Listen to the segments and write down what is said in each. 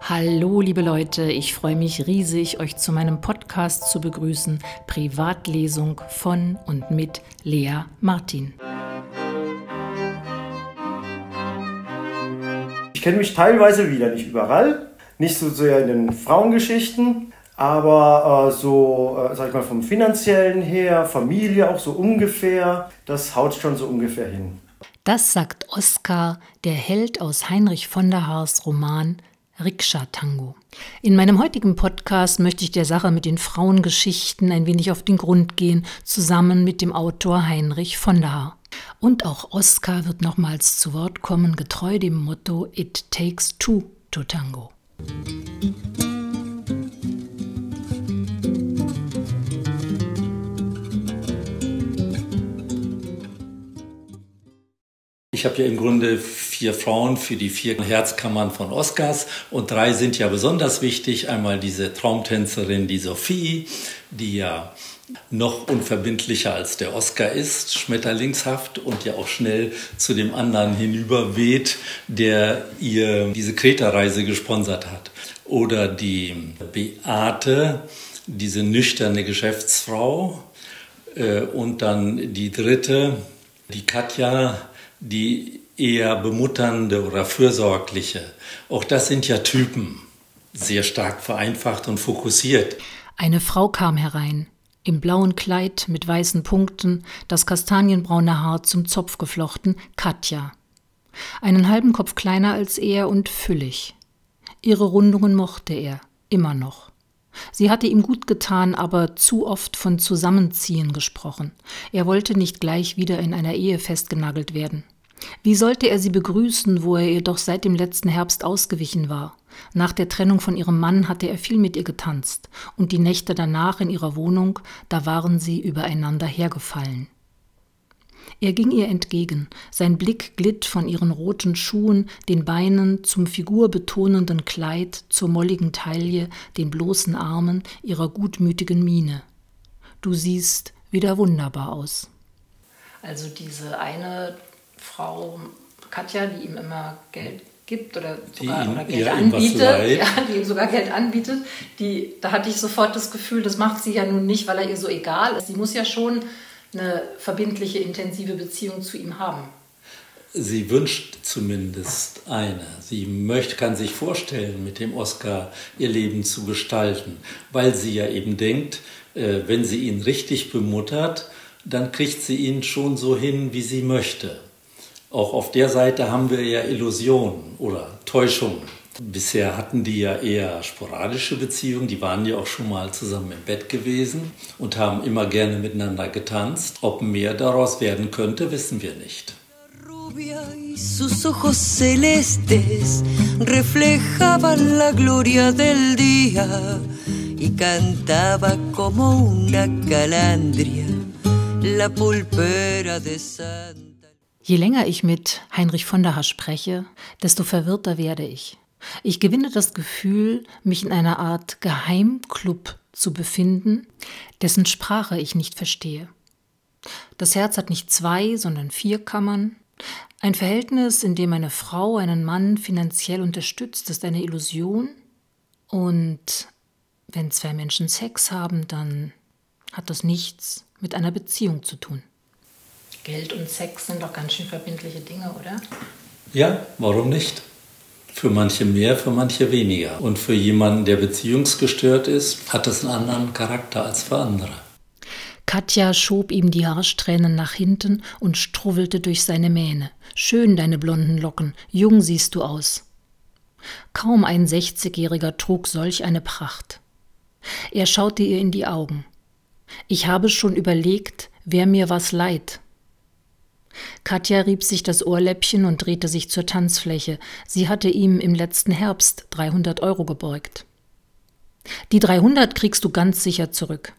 Hallo liebe Leute, ich freue mich riesig, euch zu meinem Podcast zu begrüßen, Privatlesung von und mit Lea Martin. Ich kenne mich teilweise wieder, nicht überall, nicht so sehr in den Frauengeschichten, aber sag ich mal, vom Finanziellen her, Familie auch so ungefähr, das haut schon so ungefähr hin. Das sagt Oskar, der Held aus Heinrich von der Haars Roman Rikscha Tango. In meinem heutigen Podcast möchte ich der Sache mit den Frauengeschichten ein wenig auf den Grund gehen, zusammen mit dem Autor Heinrich von der Haar. Und auch Oskar wird nochmals zu Wort kommen, getreu dem Motto It takes two to tango. Ich habe ja im Grunde 4 Frauen für die 4 Herzkammern von Oscars und 3 sind ja besonders wichtig. Einmal diese Traumtänzerin, die Sophie, die ja noch unverbindlicher als der Oscar ist, schmetterlingshaft und ja auch schnell zu dem anderen hinüber weht, der ihr diese Kreta-Reise gesponsert hat. Oder die Beate, diese nüchterne Geschäftsfrau, und dann die dritte, die Katja, die eher bemutternde oder fürsorgliche. Auch das sind ja Typen, sehr stark vereinfacht und fokussiert. Eine Frau kam herein, im blauen Kleid mit weißen Punkten, das kastanienbraune Haar zum Zopf geflochten, Katja. Einen halben Kopf kleiner als er und füllig. Ihre Rundungen mochte er, immer noch. Sie hatte ihm gut getan, aber zu oft von Zusammenziehen gesprochen. Er wollte nicht gleich wieder in einer Ehe festgenagelt werden. Wie sollte er sie begrüßen, wo er ihr doch seit dem letzten Herbst ausgewichen war? Nach der Trennung von ihrem Mann hatte er viel mit ihr getanzt, und die Nächte danach in ihrer Wohnung, da waren sie übereinander hergefallen. Er ging ihr entgegen, sein Blick glitt von ihren roten Schuhen, den Beinen, zum figurbetonenden Kleid, zur molligen Taille, den bloßen Armen, ihrer gutmütigen Miene. Du siehst wieder wunderbar aus. Also diese eine Frau, Katja, die ihm immer Geld gibt oder Geld anbietet, da hatte ich sofort das Gefühl, das macht sie ja nun nicht, weil er ihr so egal ist. Sie muss ja schon eine verbindliche, intensive Beziehung zu ihm haben. Sie wünscht zumindest eine. Sie kann sich vorstellen, mit dem Oscar ihr Leben zu gestalten, weil sie ja eben denkt, wenn sie ihn richtig bemuttert, dann kriegt sie ihn schon so hin, wie sie möchte. Auch auf der Seite haben wir ja Illusionen oder Täuschungen. Bisher hatten die ja eher sporadische Beziehungen, die waren ja auch schon mal zusammen im Bett gewesen und haben immer gerne miteinander getanzt. Ob mehr daraus werden könnte, wissen wir nicht. Je länger ich mit Heinrich von der Haar spreche, desto verwirrter werde ich. Ich gewinne das Gefühl, mich in einer Art Geheimclub zu befinden, dessen Sprache ich nicht verstehe. Das Herz hat nicht 2, sondern 4 Kammern. Ein Verhältnis, in dem eine Frau einen Mann finanziell unterstützt, ist eine Illusion. Und wenn 2 Menschen Sex haben, dann hat das nichts mit einer Beziehung zu tun. Geld und Sex sind doch ganz schön verbindliche Dinge, oder? Ja, warum nicht? Für manche mehr, für manche weniger. Und für jemanden, der beziehungsgestört ist, hat das einen anderen Charakter als für andere. Katja schob ihm die Haarsträhnen nach hinten und struwwelte durch seine Mähne. Schön deine blonden Locken, jung siehst du aus. Kaum ein 60-Jähriger trug solch eine Pracht. Er schaute ihr in die Augen. Ich habe schon überlegt, wer mir was leiht. Katja rieb sich das Ohrläppchen und drehte sich zur Tanzfläche. Sie hatte ihm im letzten Herbst 300 € gebeugt. Die 300 kriegst du ganz sicher zurück.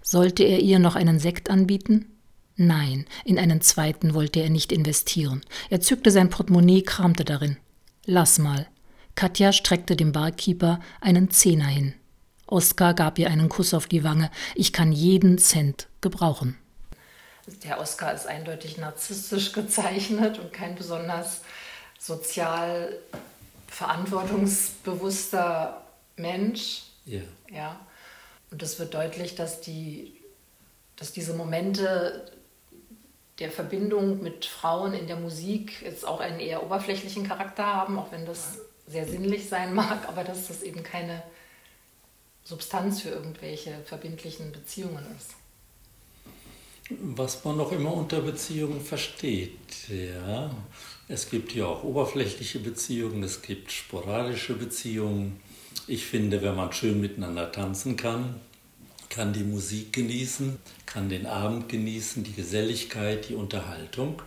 Sollte er ihr noch einen Sekt anbieten? Nein, in einen zweiten wollte er nicht investieren. Er zückte sein Portemonnaie, kramte darin. Lass mal. Katja streckte dem Barkeeper einen Zehner hin. Oskar gab ihr einen Kuss auf die Wange. Ich kann jeden Cent gebrauchen. Der Oscar ist eindeutig narzisstisch gezeichnet und kein besonders sozial verantwortungsbewusster Mensch. Ja. Ja. Und es wird deutlich, dass diese Momente der Verbindung mit Frauen in der Musik jetzt auch einen eher oberflächlichen Charakter haben, auch wenn das sehr sinnlich sein mag, aber dass das eben keine Substanz für irgendwelche verbindlichen Beziehungen ist. Was man noch immer unter Beziehungen versteht, ja. Es gibt ja auch oberflächliche Beziehungen, es gibt sporadische Beziehungen. Ich finde, wenn man schön miteinander tanzen kann, kann die Musik genießen, kann den Abend genießen, die Geselligkeit, die Unterhaltung.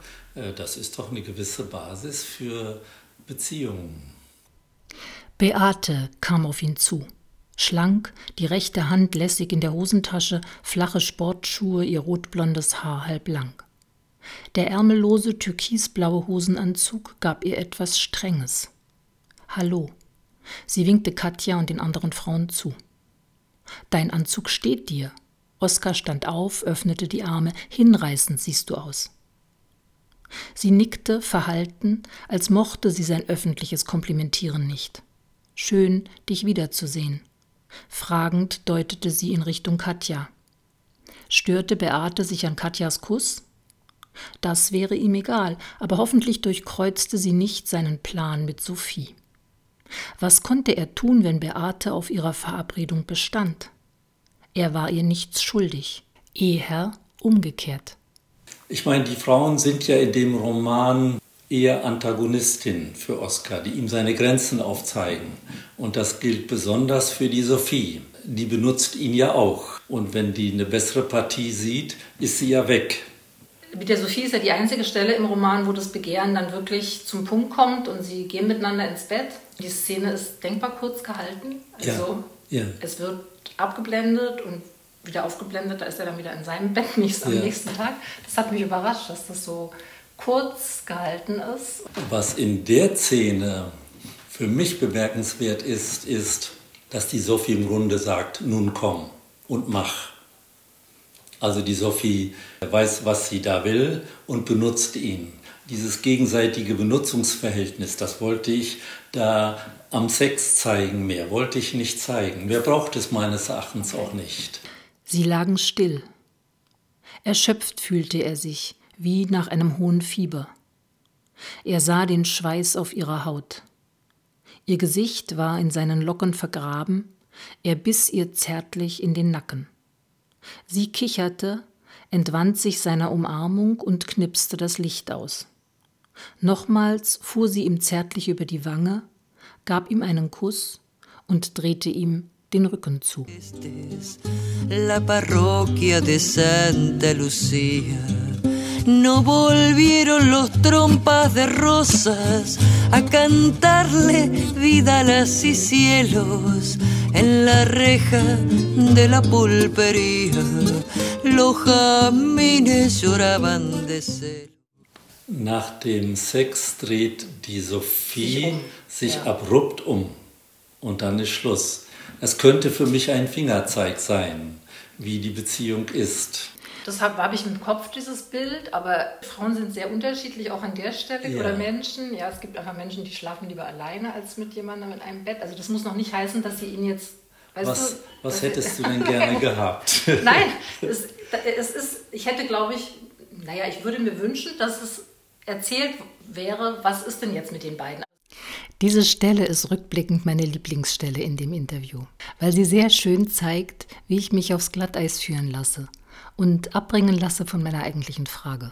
Das ist doch eine gewisse Basis für Beziehungen. Beate kam auf ihn zu. Schlank, die rechte Hand lässig in der Hosentasche, flache Sportschuhe, ihr rotblondes Haar halb lang. Der ärmellose, türkisblaue Hosenanzug gab ihr etwas Strenges. »Hallo«, sie winkte Katja und den anderen Frauen zu. »Dein Anzug steht dir.« Oskar stand auf, öffnete die Arme. »Hinreißend siehst du aus.« Sie nickte, verhalten, als mochte sie sein öffentliches Komplimentieren nicht. »Schön, dich wiederzusehen.« Fragend deutete sie in Richtung Katja. Störte Beate sich an Katjas Kuss? Das wäre ihm egal, aber hoffentlich durchkreuzte sie nicht seinen Plan mit Sophie. Was konnte er tun, wenn Beate auf ihrer Verabredung bestand? Er war ihr nichts schuldig, eher umgekehrt. Ich meine, die Frauen sind ja in dem Roman eher Antagonistin für Oskar, die ihm seine Grenzen aufzeigen. Und das gilt besonders für die Sophie. Die benutzt ihn ja auch. Und wenn die eine bessere Partie sieht, ist sie ja weg. Mit der Sophie ist ja die einzige Stelle im Roman, wo das Begehren dann wirklich zum Punkt kommt und sie gehen miteinander ins Bett. Die Szene ist denkbar kurz gehalten. Also ja. Es wird abgeblendet und wieder aufgeblendet. Da ist er dann wieder in seinem Bett, nicht am nächsten Tag. Das hat mich überrascht, dass das so kurz gehalten ist. Was in der Szene für mich bemerkenswert ist, dass die Sophie im Grunde sagt, nun komm und mach. Also die Sophie weiß, was sie da will und benutzt ihn. Dieses gegenseitige Benutzungsverhältnis, das wollte ich da am Sex zeigen, mehr wollte ich nicht zeigen. Mehr braucht es meines Erachtens auch nicht. Sie lagen still. Erschöpft fühlte er sich, wie nach einem hohen Fieber. Er sah den Schweiß auf ihrer Haut. Ihr Gesicht war in seinen Locken vergraben, er biss ihr zärtlich in den Nacken. Sie kicherte, entwand sich seiner Umarmung und knipste das Licht aus. Nochmals fuhr sie ihm zärtlich über die Wange, gab ihm einen Kuss und drehte ihm den Rücken zu. La parroquia de Santa Lucía. No volvieron los trompas de rosas a cantarle vidalas y cielos en la reja de la pulpería. Los jazmines lloraban de celo. Nach dem Sex dreht die Sophie sich abrupt um und dann ist Schluss. Es könnte für mich ein Fingerzeig sein, wie die Beziehung ist. Deshalb habe ich im Kopf dieses Bild, aber Frauen sind sehr unterschiedlich, auch an der Stelle, oder Menschen. Ja, es gibt einfach Menschen, die schlafen lieber alleine als mit jemandem in einem Bett. Also das muss noch nicht heißen, dass sie ihn jetzt... Was hättest du denn gerne gehabt? Nein, es ist... Ich hätte, glaube ich... Naja, ich würde mir wünschen, dass es erzählt wäre, was ist denn jetzt mit den beiden? Diese Stelle ist rückblickend meine Lieblingsstelle in dem Interview, weil sie sehr schön zeigt, wie ich mich aufs Glatteis führen lasse und abbringen lasse von meiner eigentlichen Frage.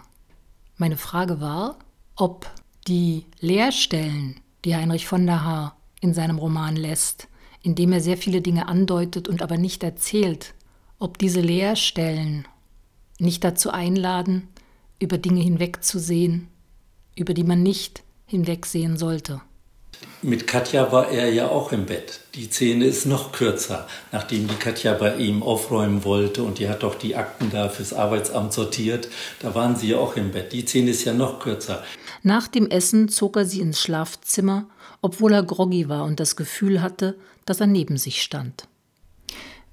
Meine Frage war, ob die Leerstellen, die Heinrich von der Haar in seinem Roman lässt, indem er sehr viele Dinge andeutet und aber nicht erzählt, ob diese Leerstellen nicht dazu einladen, über Dinge hinwegzusehen, über die man nicht hinwegsehen sollte. Mit Katja war er ja auch im Bett. Die Szene ist noch kürzer, nachdem die Katja bei ihm aufräumen wollte und die hat doch die Akten da fürs Arbeitsamt sortiert. Da waren sie ja auch im Bett. Die Szene ist ja noch kürzer. Nach dem Essen zog er sie ins Schlafzimmer, obwohl er groggy war und das Gefühl hatte, dass er neben sich stand.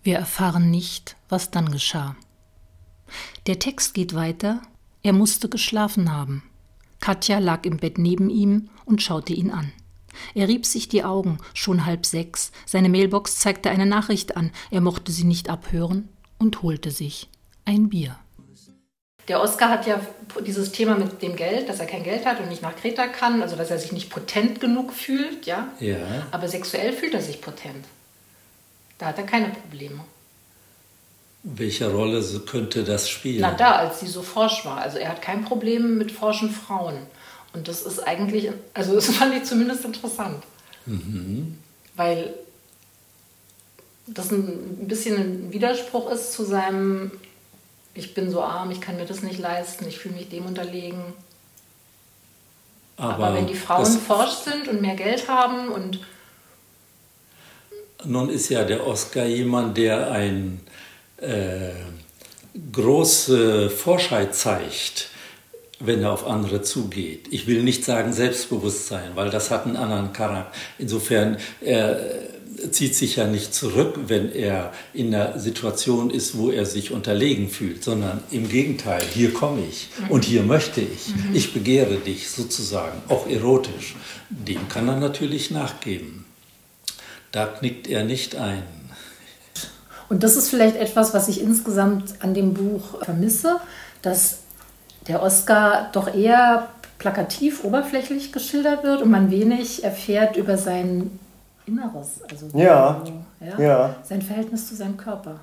Wir erfahren nicht, was dann geschah. Der Text geht weiter. Er musste geschlafen haben. Katja lag im Bett neben ihm und schaute ihn an. Er rieb sich die Augen, schon 5:30. Seine Mailbox zeigte eine Nachricht an. Er mochte sie nicht abhören und holte sich ein Bier. Der Oscar hat ja dieses Thema mit dem Geld, dass er kein Geld hat und nicht nach Kreta kann, also dass er sich nicht potent genug fühlt, ja. Aber sexuell fühlt er sich potent. Da hat er keine Probleme. Welche Rolle könnte das spielen? Na da, als sie so forsch war. Also er hat kein Problem mit forschen Frauen. Und das ist eigentlich, also das fand ich zumindest interessant. Mhm. Weil das ein bisschen ein Widerspruch ist zu seinem, ich bin so arm, ich kann mir das nicht leisten, ich fühle mich dem unterlegen. Aber wenn die Frauen forscht sind und mehr Geld haben und... Nun ist ja der Oscar jemand, der eine große Forschheit zeigt, wenn er auf andere zugeht. Ich will nicht sagen Selbstbewusstsein, weil das hat einen anderen Charakter. Insofern, er zieht sich ja nicht zurück, wenn er in einer Situation ist, wo er sich unterlegen fühlt, sondern im Gegenteil, hier komme ich und hier möchte ich. Mhm. Ich begehre dich sozusagen, auch erotisch. Dem kann er natürlich nachgeben. Da knickt er nicht ein. Und das ist vielleicht etwas, was ich insgesamt an dem Buch vermisse, dass der Oscar doch eher plakativ, oberflächlich geschildert wird und man wenig erfährt über sein Inneres, also sein Verhältnis zu seinem Körper,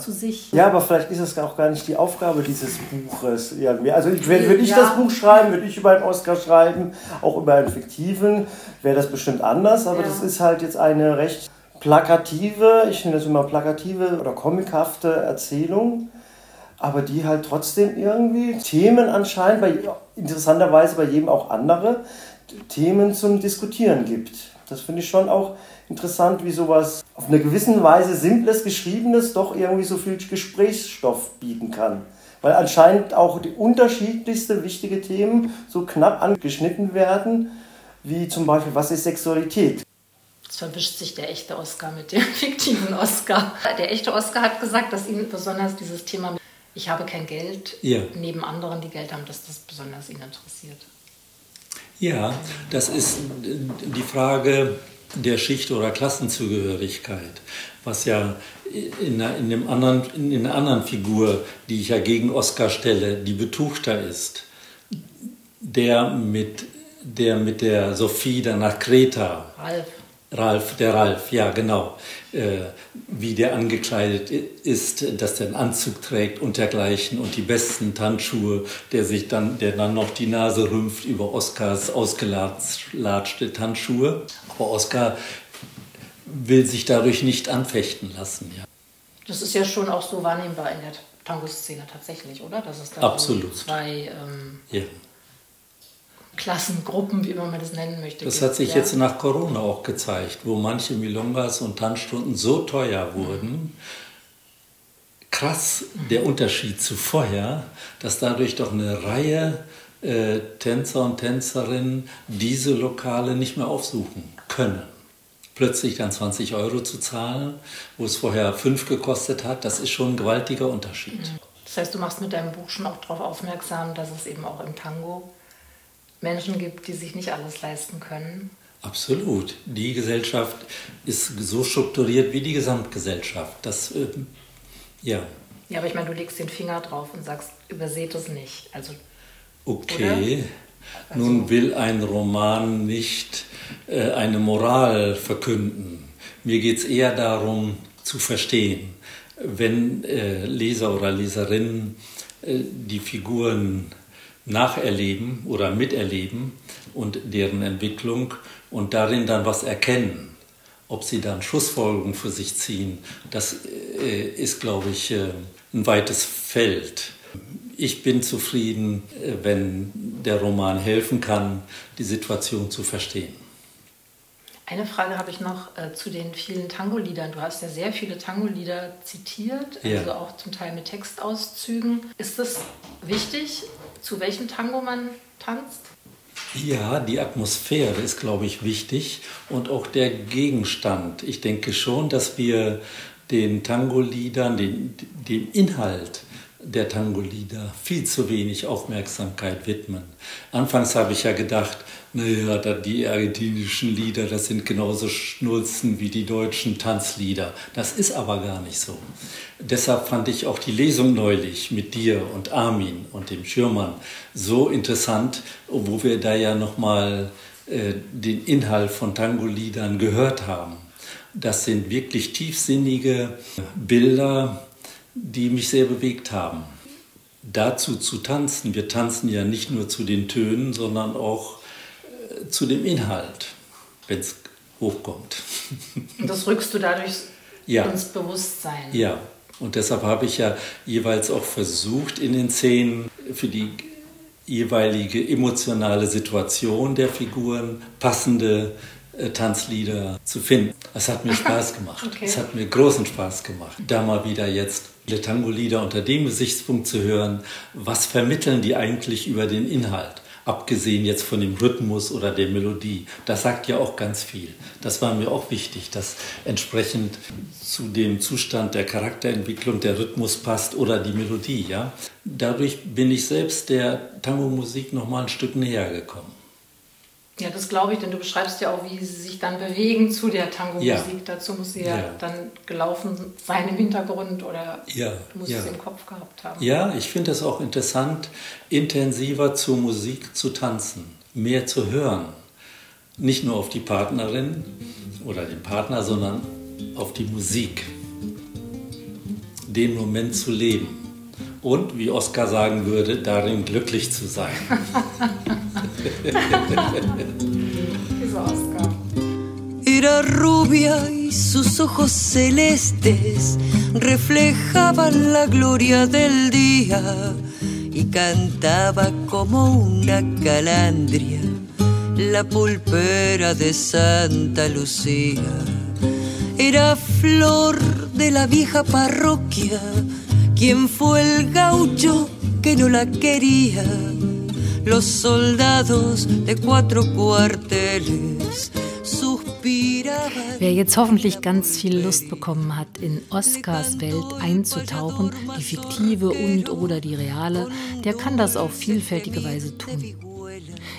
zu sich. Ja, aber vielleicht ist es auch gar nicht die Aufgabe dieses Buches. Also würde ich das Buch schreiben, würde ich über einen Oscar schreiben, auch über einen fiktiven, wäre das bestimmt anders, aber das ist halt jetzt eine recht plakative, ich nenne das immer plakative oder komikhafte Erzählung, aber die halt trotzdem irgendwie Themen anscheinend, interessanterweise bei jedem auch andere, Themen zum Diskutieren gibt. Das finde ich schon auch interessant, wie sowas auf eine gewisse Weise Simples, Geschriebenes doch irgendwie so viel Gesprächsstoff bieten kann. Weil anscheinend auch die unterschiedlichsten wichtigen Themen so knapp angeschnitten werden, wie zum Beispiel, was ist Sexualität? Jetzt verwischt sich der echte Oscar mit dem fiktiven Oscar. Der echte Oscar hat gesagt, dass ihn besonders dieses Thema mit ich habe kein Geld, neben anderen, die Geld haben, dass das besonders ihn interessiert. Ja, das ist die Frage der Schicht- oder Klassenzugehörigkeit, was ja in einer anderen Figur, die ich ja gegen Oscar stelle, die Betuchter ist, der mit der Sophie dann nach Kreta, Ralf, ja genau, wie der angekleidet ist, dass der einen Anzug trägt und dergleichen und die besten Tanzschuhe, der dann noch die Nase rümpft über Oscars ausgelatschte Tanzschuhe. Aber Oscar will sich dadurch nicht anfechten lassen. Ja. Das ist ja schon auch so wahrnehmbar in der Tango-Szene tatsächlich, oder? Dass es da absolut. So zwei... Klassengruppen, wie immer man das nennen möchte. Das hat sich jetzt nach Corona auch gezeigt, wo manche Milongas und Tanzstunden so teuer wurden. Krass, der Unterschied zu vorher, dass dadurch doch eine Reihe Tänzer und Tänzerinnen diese Lokale nicht mehr aufsuchen können. Plötzlich dann 20 Euro zu zahlen, wo es vorher 5 gekostet hat, das ist schon ein gewaltiger Unterschied. Das heißt, du machst mit deinem Buch schon auch darauf aufmerksam, dass es eben auch im Tango Menschen gibt, die sich nicht alles leisten können. Absolut. Die Gesellschaft ist so strukturiert wie die Gesamtgesellschaft. Ja, aber ich meine, du legst den Finger drauf und sagst, überseht es nicht. Also, okay, also, nun will ein Roman nicht eine Moral verkünden. Mir geht es eher darum, zu verstehen, wenn Leser oder Leserinnen die Figuren nacherleben oder miterleben und deren Entwicklung und darin dann was erkennen. Ob sie dann Schlussfolgerungen für sich ziehen, das ist, glaube ich, ein weites Feld. Ich bin zufrieden, wenn der Roman helfen kann, die Situation zu verstehen. Eine Frage habe ich noch zu den vielen Tango-Liedern. Du hast ja sehr viele Tango-Lieder zitiert, also auch zum Teil mit Textauszügen. Ist das wichtig? Zu welchem Tango man tanzt? Ja, die Atmosphäre ist, glaube ich, wichtig und auch der Gegenstand. Ich denke schon, dass wir den Tango-Liedern, dem Inhalt der Tango-Lieder viel zu wenig Aufmerksamkeit widmen. Anfangs habe ich ja gedacht, Naja, dann die argentinischen Lieder, das sind genauso Schnulzen wie die deutschen Tanzlieder. Das ist aber gar nicht so. Deshalb fand ich auch die Lesung neulich mit dir und Armin und dem Schürmann so interessant, wo wir da ja nochmal den Inhalt von Tango-Liedern gehört haben. Das sind wirklich tiefsinnige Bilder, die mich sehr bewegt haben. Dazu zu tanzen, wir tanzen ja nicht nur zu den Tönen, sondern auch zu dem Inhalt, wenn es hochkommt. Und das rückst du dadurch ins Bewusstsein. Ja, und deshalb habe ich ja jeweils auch versucht, in den Szenen für die jeweilige emotionale Situation der Figuren passende Tanzlieder zu finden. Das hat mir Spaß gemacht. Okay. Das hat mir großen Spaß gemacht. Da mal wieder jetzt viele Tango-Lieder unter dem Gesichtspunkt zu hören, was vermitteln die eigentlich über den Inhalt? Abgesehen jetzt von dem Rhythmus oder der Melodie. Das sagt ja auch ganz viel. Das war mir auch wichtig, dass entsprechend zu dem Zustand der Charakterentwicklung der Rhythmus passt oder die Melodie. Ja? Dadurch bin ich selbst der Tango-Musik nochmal ein Stück näher gekommen. Ja, das glaube ich, denn du beschreibst ja auch, wie sie sich dann bewegen zu der Tango-Musik. Ja. Dazu muss sie ja dann gelaufen sein im Hintergrund oder du musst es im Kopf gehabt haben. Ja, ich finde es auch interessant, intensiver zur Musik zu tanzen, mehr zu hören. Nicht nur auf die Partnerin oder den Partner, sondern auf die Musik. Den Moment zu leben. Und, wie Oskar sagen würde, darin glücklich zu sein. Eso, Oskar. Era rubia y sus ojos celestes reflejaban la gloria del día y cantaba como una calandria la pulpera de Santa Lucía. Era flor de la vieja parroquia. ¿Quién fue el gaucho que no la quería? Los soldados de 4 cuarteles suspiraban. Wer jetzt hoffentlich ganz viel Lust bekommen hat, in Oskars Welt einzutauchen, die fiktive und oder die reale, der kann das auf vielfältige Weise tun.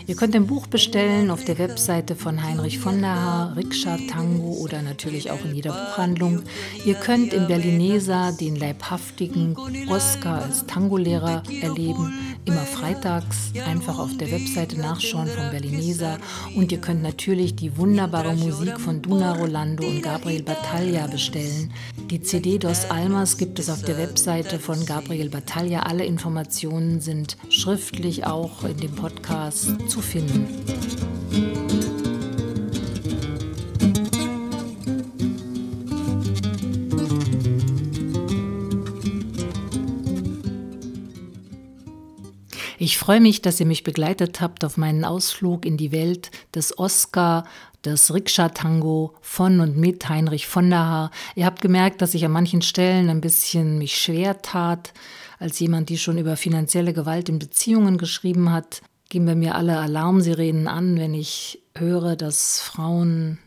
Ihr könnt ein Buch bestellen auf der Webseite von Heinrich von der Haar, Rikscha Tango oder natürlich auch in jeder Buchhandlung. Ihr könnt in Berlinesa den leibhaftigen Oskar als Tangolehrer erleben, immer freitags, einfach auf der Webseite nachschauen von Berlinesa. Und ihr könnt natürlich die wunderbare Musik von Duna Rolando und Gabriel Battaglia bestellen. Die CD Dos Almas gibt es auf der Webseite von Gabriel Battaglia. Alle Informationen sind schriftlich auch in dem Podcast zu finden. Ich freue mich, dass ihr mich begleitet habt auf meinen Ausflug in die Welt des Oskar, des Rikscha Tango von und mit Heinrich von der Haar. Ihr habt gemerkt, dass ich an manchen Stellen ein bisschen mich schwer tat, als jemand, die schon über finanzielle Gewalt in Beziehungen geschrieben hat. Gehen bei mir alle Alarmsirenen an, wenn ich höre, dass Frauen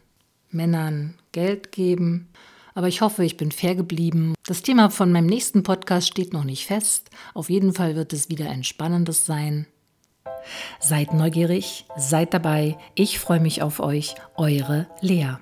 Männern Geld geben. Aber ich hoffe, ich bin fair geblieben. Das Thema von meinem nächsten Podcast steht noch nicht fest. Auf jeden Fall wird es wieder ein spannendes sein. Seid neugierig, seid dabei. Ich freue mich auf euch. Eure Lea.